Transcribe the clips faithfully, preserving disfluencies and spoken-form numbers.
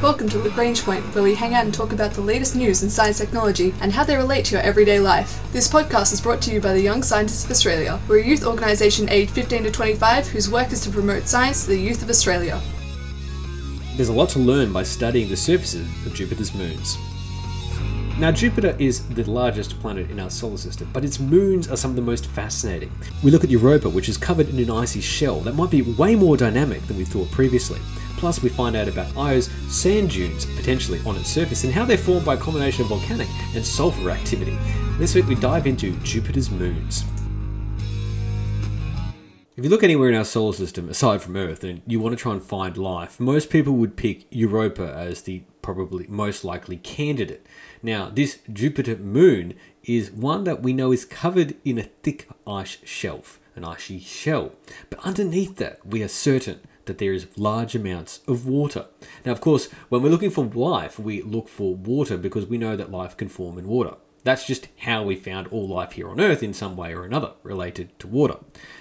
Welcome to Lagrange Point, where we hang out and talk about the latest news in science technology and how they relate to your everyday life. This podcast is brought to you by the Young Scientists of Australia. We're a youth organisation aged fifteen to twenty-five whose work is to promote science to the youth of Australia. There's a lot to learn by studying the surfaces of Jupiter's moons. Now, Jupiter is the largest planet in our solar system, but its moons are some of the most fascinating. We look at Europa, which is covered in an icy shell that might be way more dynamic than we thought previously. Plus, we find out about Io's sand dunes, potentially on its surface, and how they're formed by a combination of volcanic and sulfur activity. This week, we dive into Jupiter's moons. If you look anywhere in our solar system, aside from Earth, and you want to try and find life, most people would pick Europa as the probably most likely candidate. Now, this Jupiter moon is one that we know is covered in a thick ice shelf, an icy shell. But underneath that, we are certain that there is large amounts of water. Now, of course, when we're looking for life, we look for water because we know that life can form in water. That's just how we found all life here on Earth in some way or another related to water.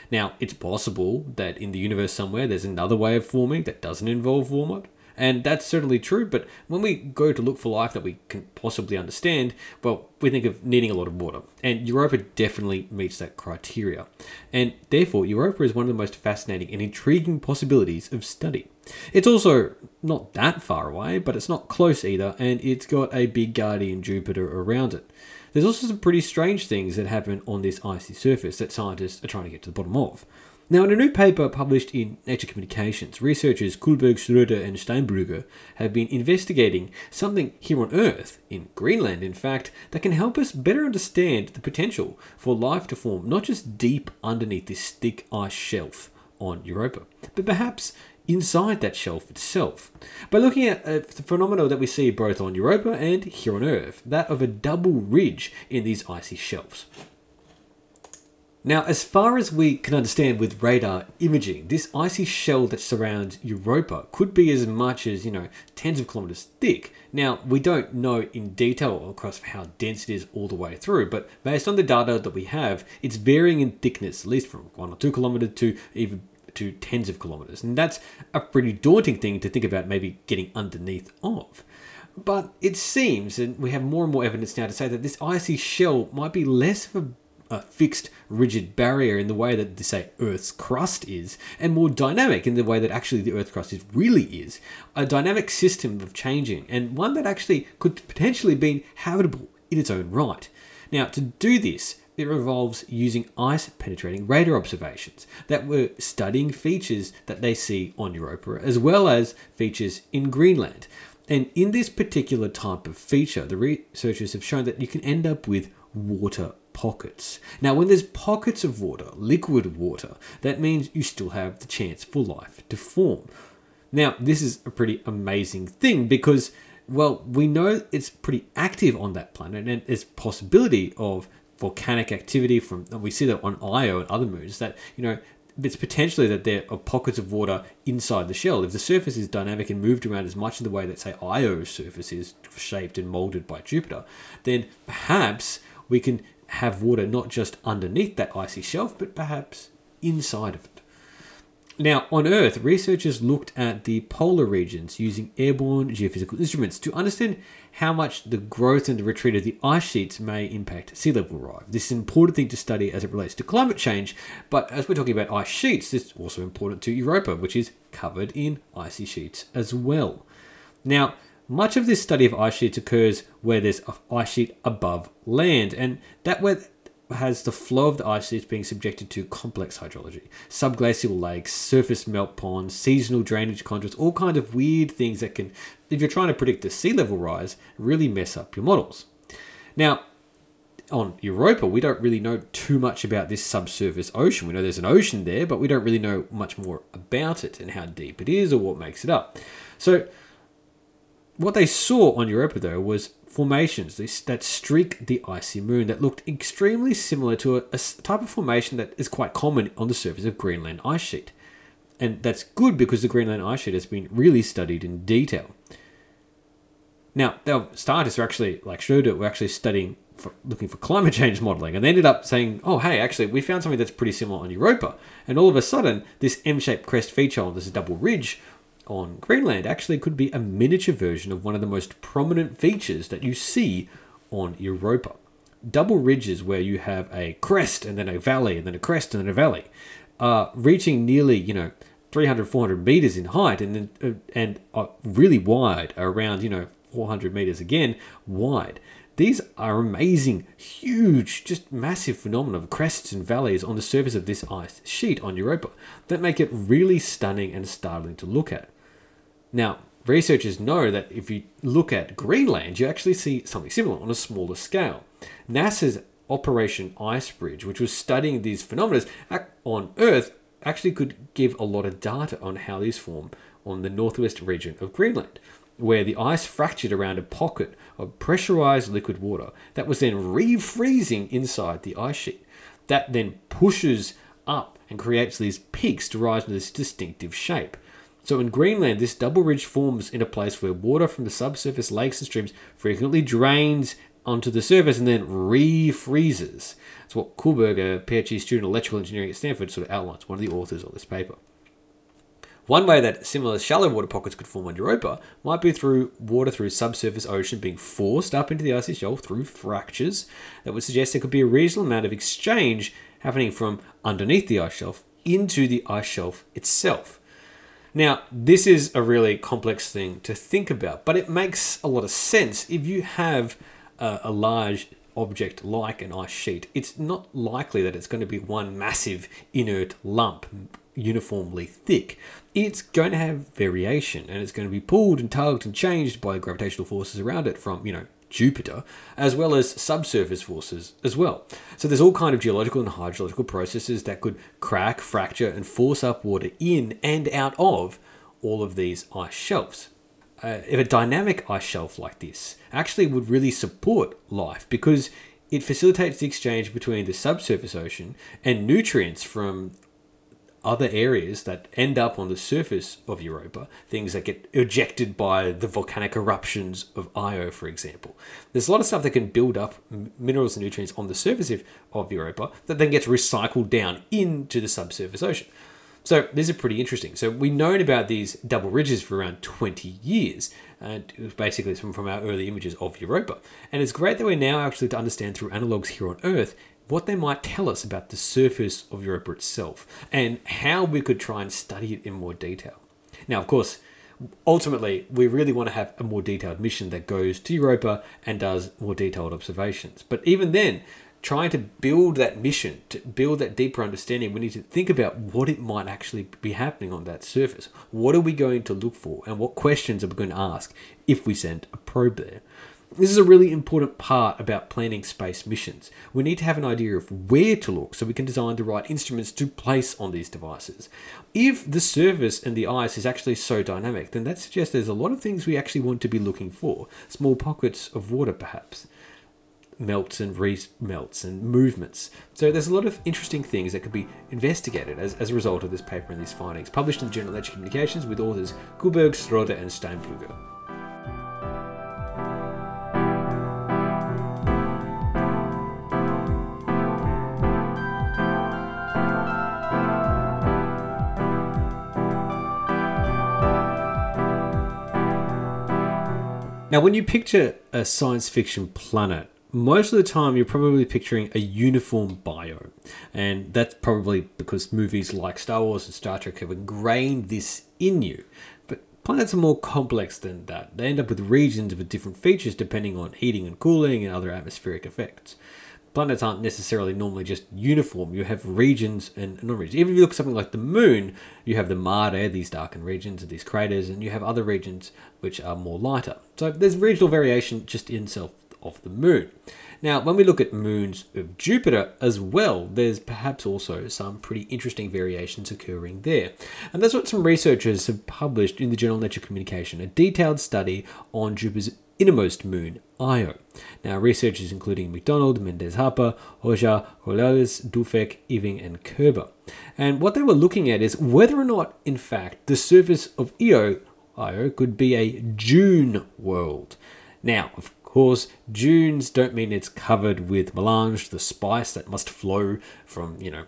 Now, it's possible that in the universe somewhere there's another way of forming that doesn't involve water. And that's certainly true, but when we go to look for life that we can possibly understand, well, we think of needing a lot of water. And Europa definitely meets that criteria. And therefore, Europa is one of the most fascinating and intriguing possibilities of study. It's also not that far away, but it's not close either, and it's got a big guardian Jupiter around it. There's also some pretty strange things that happen on this icy surface that scientists are trying to get to the bottom of. Now, in a new paper published in Nature Communications, researchers Culberg, Schroeder and Steinbrügge have been investigating something here on Earth, in Greenland in fact, that can help us better understand the potential for life to form not just deep underneath this thick ice shelf on Europa, but perhaps inside that shelf itself. By looking at a phenomenon that we see both on Europa and here on Earth, that of a double ridge in these icy shelves. Now, as far as we can understand with radar imaging, this icy shell that surrounds Europa could be as much as, you know, tens of kilometers thick. Now, we don't know in detail across how dense it is all the way through, but based on the data that we have, it's varying in thickness, at least from one or two kilometers to even to tens of kilometers. And that's a pretty daunting thing to think about maybe getting underneath of. But it seems, and we have more and more evidence now to say that this icy shell might be less of a a fixed, rigid barrier in the way that, say, Earth's crust is, and more dynamic in the way that actually the Earth's crust is really is, a dynamic system of changing, and one that actually could potentially be habitable in its own right. Now, to do this, it involves using ice-penetrating radar observations that were studying features that they see on Europa, as well as features in Greenland. And in this particular type of feature, the researchers have shown that you can end up with water pockets. Now, when there's pockets of water, liquid water, that means you still have the chance for life to form. Now, this is a pretty amazing thing because, well, we know it's pretty active on that planet and there's possibility of volcanic activity from, and we see that on Io and other moons, that, you know, it's potentially that there are pockets of water inside the shell. If the surface is dynamic and moved around as much in the way that, say, Io's surface is shaped and molded by Jupiter, then perhaps we can have water not just underneath that icy shelf, but perhaps inside of it. Now, on Earth, researchers looked at the polar regions using airborne geophysical instruments to understand how much the growth and the retreat of the ice sheets may impact sea level rise. This is an important thing to study as it relates to climate change, but as we're talking about ice sheets, this is also important to Europa, which is covered in icy sheets as well. Now, much of this study of ice sheets occurs where there's an ice sheet above land, and that where has the flow of the ice sheets being subjected to complex hydrology, subglacial lakes, surface melt ponds, seasonal drainage contours, all kinds of weird things that can, if you're trying to predict the sea level rise, really mess up your models. Now, on Europa, we don't really know too much about this subsurface ocean. We know there's an ocean there, but we don't really know much more about it and how deep it is or what makes it up. So, what they saw on Europa, though, was formations this, that streak the icy moon that looked extremely similar to a, a type of formation that is quite common on the surface of Greenland ice sheet. And that's good because the Greenland ice sheet has been really studied in detail. Now, the scientists are actually, like Schroeder, were actually studying, for, looking for climate change modelling, and they ended up saying, oh, hey, actually, we found something that's pretty similar on Europa. And all of a sudden, this M-shaped crest feature on this double ridge on Greenland actually could be a miniature version of one of the most prominent features that you see on Europa. Double ridges where you have a crest and then a valley and then a crest and then a valley, uh, reaching nearly, you know, three hundred, four hundred meters in height and then uh, and uh, really wide, around, you know, four hundred meters again wide. These are amazing, huge, just massive phenomena of crests and valleys on the surface of this ice sheet on Europa that make it really stunning and startling to look at. Now, researchers know that if you look at Greenland, you actually see something similar on a smaller scale. NASA's Operation Ice Bridge, which was studying these phenomena on Earth, actually could give a lot of data on how these form on the northwest region of Greenland, where the ice fractured around a pocket of pressurized liquid water that was then refreezing inside the ice sheet. That then pushes up and creates these peaks to rise into this distinctive shape. So in Greenland, this double ridge forms in a place where water from the subsurface lakes and streams frequently drains onto the surface and then refreezes. That's what Culberg, a PhD student in electrical engineering at Stanford, sort of outlines, one of the authors of this paper. One way that similar shallow water pockets could form on Europa might be through water through subsurface ocean being forced up into the icy shelf through fractures. That would suggest there could be a reasonable amount of exchange happening from underneath the ice shelf into the ice shelf itself. Now, this is a really complex thing to think about, but it makes a lot of sense. If you have a, a large object like an ice sheet, it's not likely that it's going to be one massive inert lump uniformly thick. It's going to have variation, and it's going to be pulled and tugged and changed by gravitational forces around it from, you know, Jupiter, as well as subsurface forces as well. So there's all kind of geological and hydrological processes that could crack, fracture, and force up water in and out of all of these ice shelves. Uh, if a dynamic ice shelf like this actually would really support life, because it facilitates the exchange between the subsurface ocean and nutrients from other areas that end up on the surface of Europa, things that get ejected by the volcanic eruptions of Io, for example. There's a lot of stuff that can build up minerals and nutrients on the surface of Europa that then gets recycled down into the subsurface ocean. So these are pretty interesting. So we've known about these double ridges for around twenty years, and it was basically from, from our early images of Europa. And it's great that we're now actually to understand through analogues here on Earth what they might tell us about the surface of Europa itself and how we could try and study it in more detail. Now, of course, ultimately, we really want to have a more detailed mission that goes to Europa and does more detailed observations. But even then, trying to build that mission, to build that deeper understanding, we need to think about what it might actually be happening on that surface. What are we going to look for, and what questions are we going to ask if we send a probe there? This is a really important part about planning space missions. We need to have an idea of where to look so we can design the right instruments to place on these devices. If the surface and the ice is actually so dynamic, then that suggests there's a lot of things we actually want to be looking for. Small pockets of water, perhaps. Melts and re-melts and movements. So there's a lot of interesting things that could be investigated as, as a result of this paper and these findings, published in the journal Nature Communications with authors Kulberg, Schroeder and Steinbrügge. Now, when you picture a science fiction planet, most of the time you're probably picturing a uniform biome. And that's probably because movies like Star Wars and Star Trek have ingrained this in you. But planets are more complex than that. They end up with regions with different features depending on heating and cooling and other atmospheric effects. Planets aren't necessarily normally just uniform. You have regions and non-regions. Even if you look at something like the moon, you have the mare, these darkened regions and these craters, and you have other regions which are more lighter. So there's regional variation just in self of the moon. Now, when we look at moons of Jupiter as well, there's perhaps also some pretty interesting variations occurring there. And that's what some researchers have published in the journal Nature Communication, a detailed study on Jupiter's innermost moon, Io. Now, researchers including McDonald, Méndez Harper, Ojha, Corlies, Dufek, Ewing, and Kerber. And what they were looking at is whether or not, in fact, the surface of Io, Io could be a dune world. Now, of course, dunes don't mean it's covered with melange, the spice that must flow from, you know,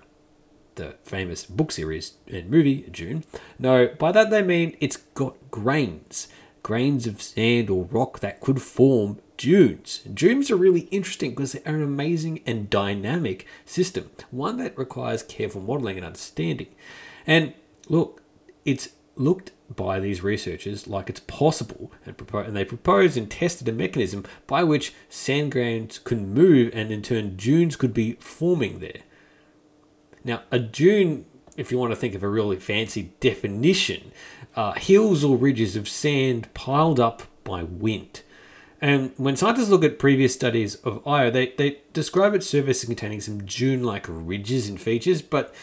the famous book series and movie, Dune. No, by that they mean it's got grains. Grains of sand or rock that could form dunes. Dunes are really interesting because they're an amazing and dynamic system. One that requires careful modelling and understanding. And look, it's looked by these researchers like it's possible, and, propo- and they proposed and tested a mechanism by which sand grains could move and in turn dunes could be forming there. Now, a dune, if you want to think of a really fancy definition, uh, hills or ridges of sand piled up by wind. And when scientists look at previous studies of Io, they, they describe its surface as containing some dune-like ridges and features, but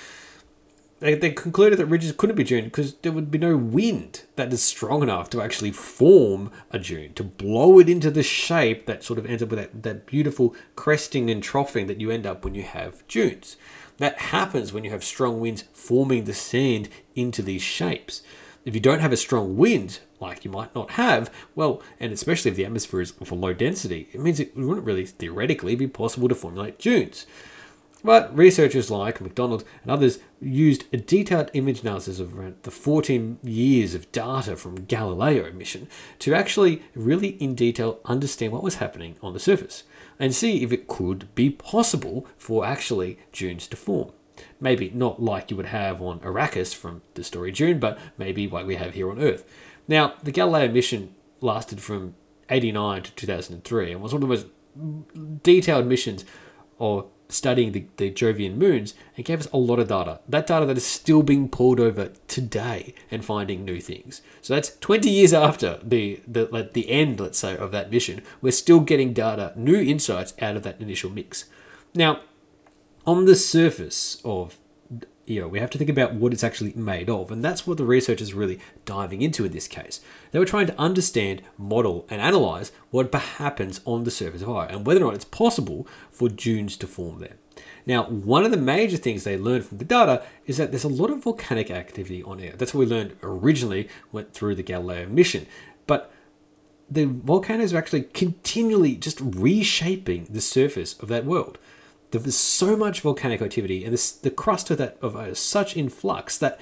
They, they concluded that ridges couldn't be dune because there would be no wind that is strong enough to actually form a dune, to blow it into the shape that sort of ends up with that, that beautiful cresting and troughing that you end up when you have dunes. That happens when you have strong winds forming the sand into these shapes. If you don't have a strong wind, like you might not have, well, and especially if the atmosphere is of a low density, it means it wouldn't really theoretically be possible to formulate dunes. But researchers like McDonald and others used a detailed image analysis of around the fourteen years of data from Galileo mission to actually really in detail understand what was happening on the surface and see if it could be possible for actually dunes to form. Maybe not like you would have on Arrakis from the story Dune, but maybe like we have here on Earth. Now, the Galileo mission lasted from eighty-nine to two thousand three and was one of the most detailed missions or studying the, the Jovian moons, and gave us a lot of data. That data that is still being pulled over today and finding new things. So that's twenty years after the the, like the end, let's say, of that mission. We're still getting data, new insights out of that initial mix. Now, on the surface of Io, you know, we have to think about what it's actually made of, and that's what the researchers are really diving into in this case. They were trying to understand, model, and analyse what happens on the surface of Io, and whether or not it's possible for dunes to form there. Now, one of the major things they learned from the data is that there's a lot of volcanic activity on Io. That's what we learned originally, went through the Galileo mission, but the volcanoes are actually continually just reshaping the surface of that world. There's so much volcanic activity, and this, the crust of that of uh, such in flux that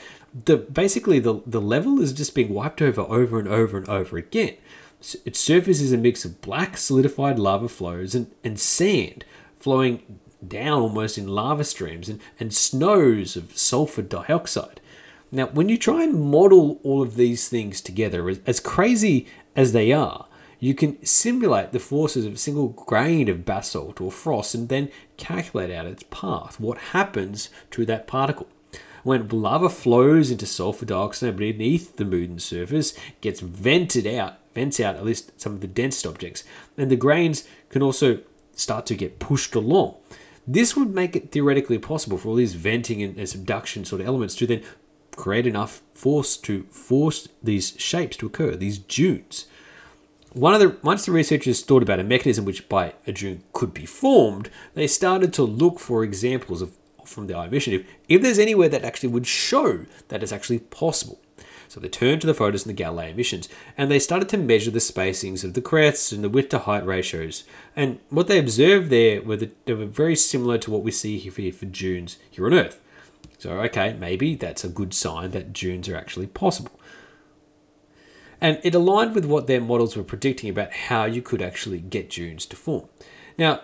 the basically the, the level is just being wiped over over and over and over again. So its surface is a mix of black solidified lava flows and, and sand flowing down almost in lava streams and, and snows of sulfur dioxide. Now, when you try and model all of these things together, as, as crazy as they are, you can simulate the forces of a single grain of basalt or frost and then calculate out its path, what happens to that particle. When lava flows into sulfur dioxide beneath the moon's surface, it gets vented out, vents out at least some of the densest objects, and the grains can also start to get pushed along. This would make it theoretically possible for all these venting and subduction sort of elements to then create enough force to force these shapes to occur, these dunes. One of the, once the researchers thought about a mechanism which by a dune could be formed, they started to look for examples of from the Io mission, if, if there's anywhere that actually would show that it's actually possible. So they turned to the photos in the Galileo missions, and they started to measure the spacings of the crests and the width-to-height ratios. And what they observed there were, the, they were very similar to what we see here for dunes here on Earth. So, okay, maybe that's a good sign that dunes are actually possible. And it aligned with what their models were predicting about how you could actually get dunes to form. Now,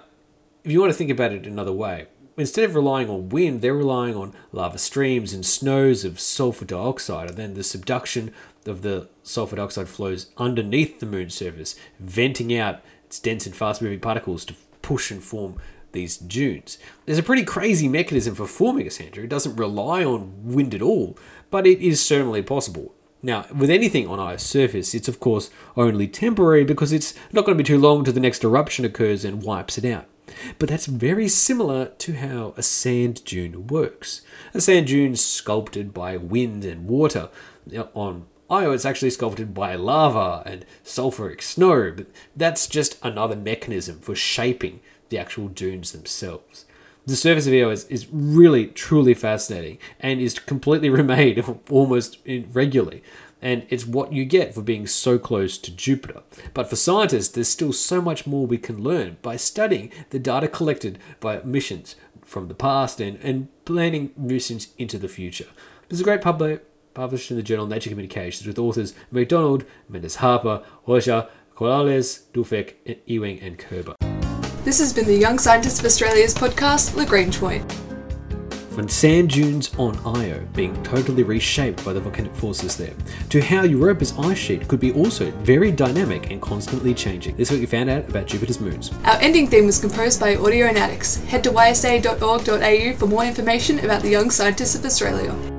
if you want to think about it another way, instead of relying on wind, they're relying on lava streams and snows of sulfur dioxide, and then the subduction of the sulfur dioxide flows underneath the moon's surface, venting out its dense and fast-moving particles to push and form these dunes. There's a pretty crazy mechanism for forming a sand dune. It doesn't rely on wind at all, but it is certainly possible. Now, with anything on Io's surface, it's of course only temporary because it's not going to be too long till the next eruption occurs and wipes it out. But that's very similar to how a sand dune works. A sand dune sculpted by wind and water. Now, on Io, it's actually sculpted by lava and sulfuric snow, but that's just another mechanism for shaping the actual dunes themselves. The surface of Io is, is really, truly fascinating and is completely remade almost regularly. And it's what you get for being so close to Jupiter. But for scientists, there's still so much more we can learn by studying the data collected by missions from the past and, and planning missions into the future. There's a great public published in the journal Nature Communications with authors McDonald, Méndez Harper, Ojha, Corlies, Dufek, Ewing, and Kerber. This has been the Young Scientists of Australia's podcast, Lagrange Point. From sand dunes on Io being totally reshaped by the volcanic forces there, to how Europa's ice sheet could be also very dynamic and constantly changing. This is what you found out about Jupiter's moons. Our ending theme was composed by Audio Anatics. Head to y s a dot org dot a u for more information about the Young Scientists of Australia.